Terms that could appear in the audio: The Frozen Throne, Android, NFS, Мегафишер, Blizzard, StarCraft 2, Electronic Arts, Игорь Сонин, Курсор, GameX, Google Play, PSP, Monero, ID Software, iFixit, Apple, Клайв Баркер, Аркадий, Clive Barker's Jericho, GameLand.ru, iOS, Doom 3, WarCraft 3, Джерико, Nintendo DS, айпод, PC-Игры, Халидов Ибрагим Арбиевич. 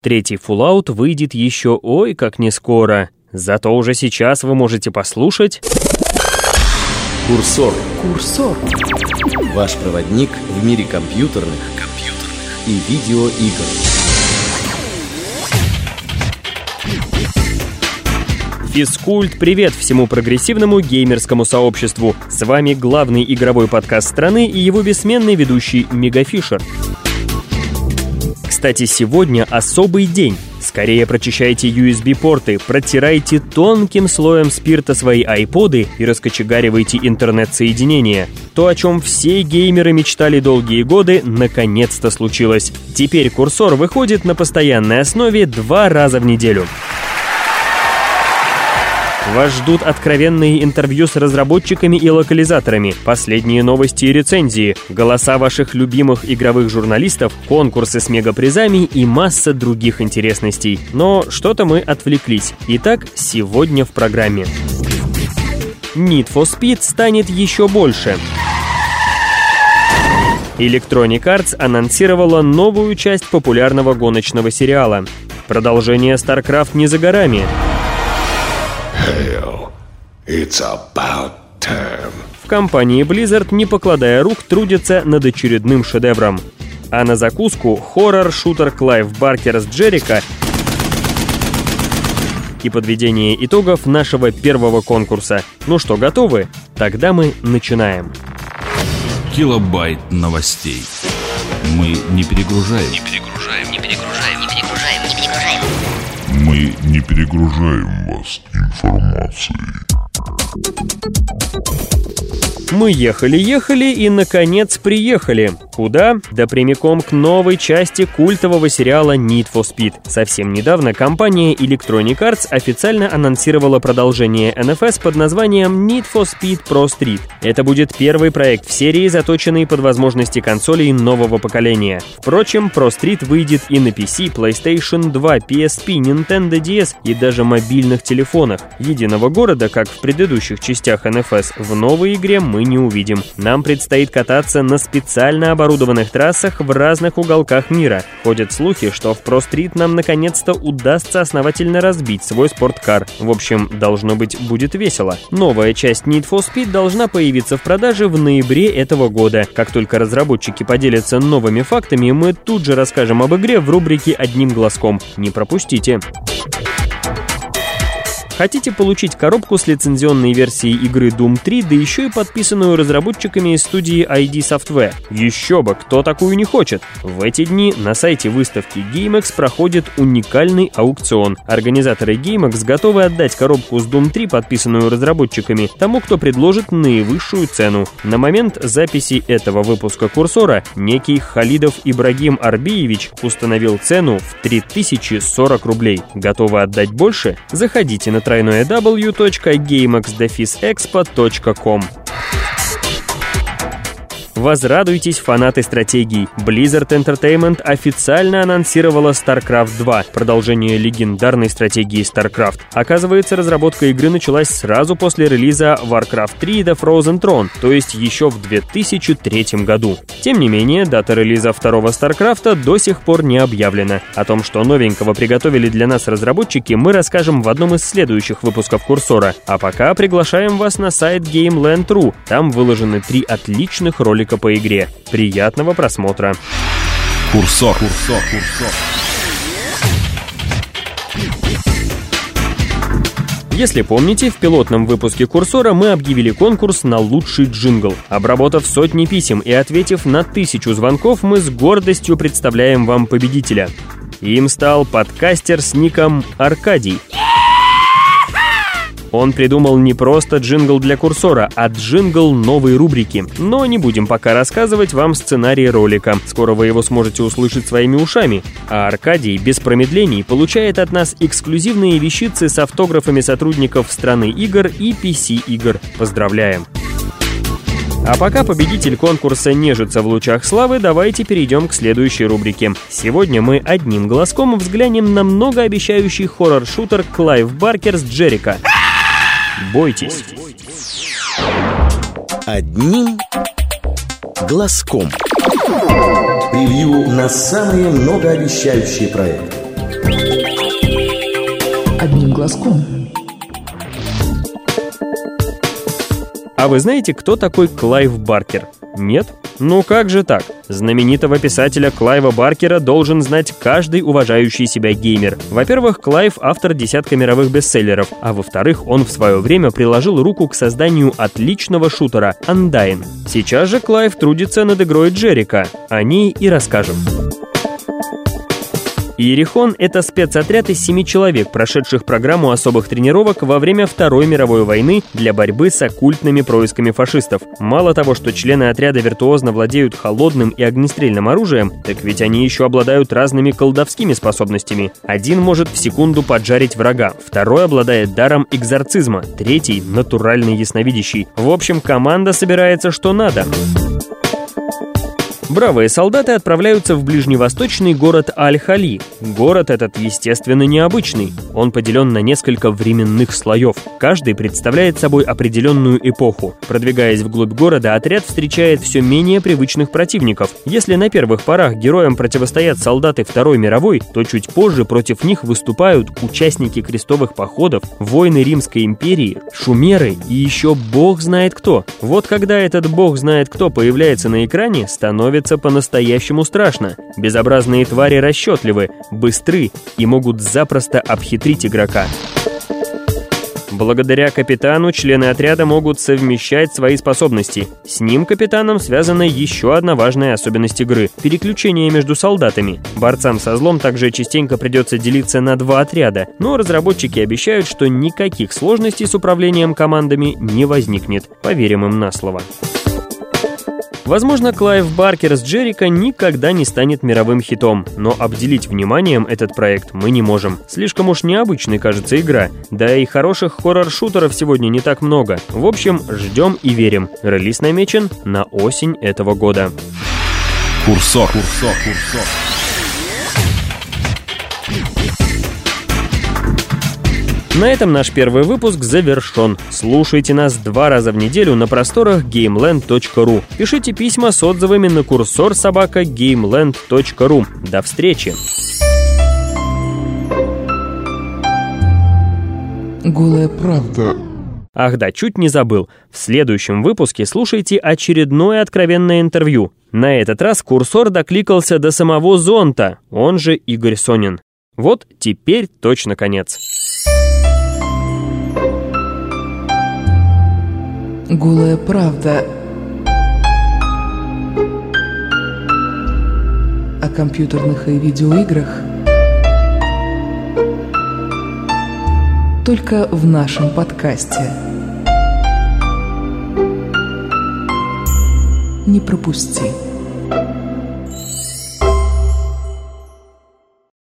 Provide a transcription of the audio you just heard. Третий Fallout выйдет еще ой как не скоро. Зато уже сейчас вы можете послушать... Курсор. Курсор. Ваш проводник в мире компьютерных и видеоигр. Физкульт, привет всему прогрессивному геймерскому сообществу. С вами главный игровой подкаст страны и его бессменный ведущий Мегафишер. Кстати, сегодня особый день. Скорее прочищайте USB-порты, протирайте тонким слоем спирта свои айподы и раскочегаривайте интернет-соединение. То, о чем все геймеры мечтали долгие годы, наконец-то случилось. Теперь Курсор выходит на постоянной основе 2 раза в неделю. Вас ждут откровенные интервью с разработчиками и локализаторами, последние новости и рецензии, голоса ваших любимых игровых журналистов, конкурсы с мегапризами и масса других интересностей. Но что-то мы отвлеклись. Итак, сегодня в программе. Need for Speed станет еще больше. Electronic Arts анонсировала новую часть популярного гоночного сериала. Продолжение StarCraft не за горами. It's about time. В компании Blizzard, не покладая рук, трудятся над очередным шедевром. А на закуску хоррор-шутер Clive Barker's Jericho и подведение итогов нашего первого конкурса. Ну что, готовы? Тогда мы начинаем. Килобайт новостей. Мы не перегружаем. Не перегружаем, не перегружаем, не перегружаем, не перегружаем. Мы не перегружаем вас информацией. Мы ехали-ехали и, наконец, приехали. Куда? Да прямиком к новой части культового сериала Need for Speed. Совсем недавно компания Electronic Arts официально анонсировала продолжение NFS под названием Need for Speed Pro Street. Это будет первый проект в серии, заточенный под возможности консолей нового поколения. Впрочем, Pro Street выйдет и на PC, PlayStation 2, PSP, Nintendo DS и даже мобильных телефонах. Единого города, как в предыдущих частях NFS, в новой игре мы не увидим. Нам предстоит кататься на специально оборудованных трассах в разных уголках мира. Ходят слухи, что в Pro Street нам наконец-то удастся основательно разбить свой спорткар. В общем, должно быть, будет весело. Новая часть Need for Speed должна появиться в продаже в ноябре этого года. Как только разработчики поделятся новыми фактами, мы тут же расскажем об игре в рубрике «Одним глазком». Не пропустите! Хотите получить коробку с лицензионной версией игры Doom 3, да еще и подписанную разработчиками из студии ID Software? Еще бы, кто такую не хочет? В эти дни на сайте выставки GameX проходит уникальный аукцион. Организаторы GameX готовы отдать коробку с Doom 3, подписанную разработчиками, тому, кто предложит наивысшую цену. На момент записи этого выпуска Курсора некий Халидов Ибрагим Арбиевич установил цену в 3040 рублей. Готовы отдать больше? Заходите на www.gamexdefisexpo.com. Возрадуйтесь, фанаты стратегий. Blizzard Entertainment официально анонсировала StarCraft 2, продолжение легендарной стратегии StarCraft. Оказывается, разработка игры началась сразу после релиза WarCraft 3 и The Frozen Throne, то есть еще в 2003 году. Тем не менее, дата релиза второго StarCraft'а до сих пор не объявлена. О том, что новенького приготовили для нас разработчики, мы расскажем в одном из следующих выпусков Курсора. А пока приглашаем вас на сайт GameLand.ru. Там выложены 3 отличных ролика по игре. Приятного просмотра. Курсор. Курсор. Если помните, в пилотном выпуске Курсора мы объявили конкурс на лучший джингл. Обработав сотни писем и ответив на 1000 звонков, мы с гордостью представляем вам победителя. Им стал подкастер с ником Аркадий. Он придумал не просто джингл для Курсора, а джингл новой рубрики. Но не будем пока рассказывать вам сценарий ролика. Скоро вы его сможете услышать своими ушами. А Аркадий без промедлений получает от нас эксклюзивные вещицы с автографами сотрудников страны игр и PC-игр. Поздравляем! А пока победитель конкурса нежится в лучах славы, давайте перейдем к следующей рубрике. Сегодня мы одним глазком взглянем на многообещающий хоррор-шутер Clive Barker's Jericho. Бойтесь. Одним глазком. Превью на самые многообещающие проекты. Одним глазком. А вы знаете, кто такой Клайв Баркер? Нет? Ну как же так? Знаменитого писателя Клайва Баркера должен знать каждый уважающий себя геймер. Во-первых, Клайв — автор десятка мировых бестселлеров, а во-вторых, он в свое время приложил руку к созданию отличного шутера Undine. Сейчас же Клайв трудится над игрой Джерико. О ней и расскажем. Иерихон — это спецотряд из 7 человек, прошедших программу особых тренировок во время Второй мировой войны для борьбы с оккультными происками фашистов. Мало того, что члены отряда виртуозно владеют холодным и огнестрельным оружием, так ведь они еще обладают разными колдовскими способностями. Один может в секунду поджарить врага, второй обладает даром экзорцизма, третий — натуральный ясновидящий. В общем, команда собирается что надо. Бравые солдаты отправляются в ближневосточный город Аль-Хали. Город этот, естественно, необычный. Он поделен на несколько временных слоев. Каждый представляет собой определенную эпоху. Продвигаясь вглубь города, отряд встречает все менее привычных противников. Если на первых порах героям противостоят солдаты Второй мировой, то чуть позже против них выступают участники крестовых походов, войны Римской империи, шумеры и еще бог знает кто. Вот когда этот бог знает кто появляется на экране, становится по-настоящему страшно. Безобразные твари расчетливы, быстры и могут запросто обхитрить игрока. Благодаря капитану члены отряда могут совмещать свои способности. С ним, капитаном, связана еще одна важная особенность игры — переключение между солдатами. Борцам со злом также частенько придется делиться на 2 отряда, но разработчики обещают, что никаких сложностей с управлением командами не возникнет. Поверим им на слово. Возможно, Clive Barker's Jericho никогда не станет мировым хитом, но обделить вниманием этот проект мы не можем. Слишком уж необычной кажется игра, да и хороших хоррор-шутеров сегодня не так много. В общем, ждем и верим. Релиз намечен на осень этого года. Курсор. На этом наш первый выпуск завершен. Слушайте нас 2 раза в неделю на просторах GameLand.ru. Пишите письма с отзывами на kursor@gameland.ru. До встречи! Голая правда. Ах да, чуть не забыл. В следующем выпуске слушайте очередное откровенное интервью. На этот раз Курсор докликался до самого Зонта, он же Игорь Сонин. Вот теперь точно конец. Голая правда о компьютерных и видеоиграх только в нашем подкасте. Не пропусти.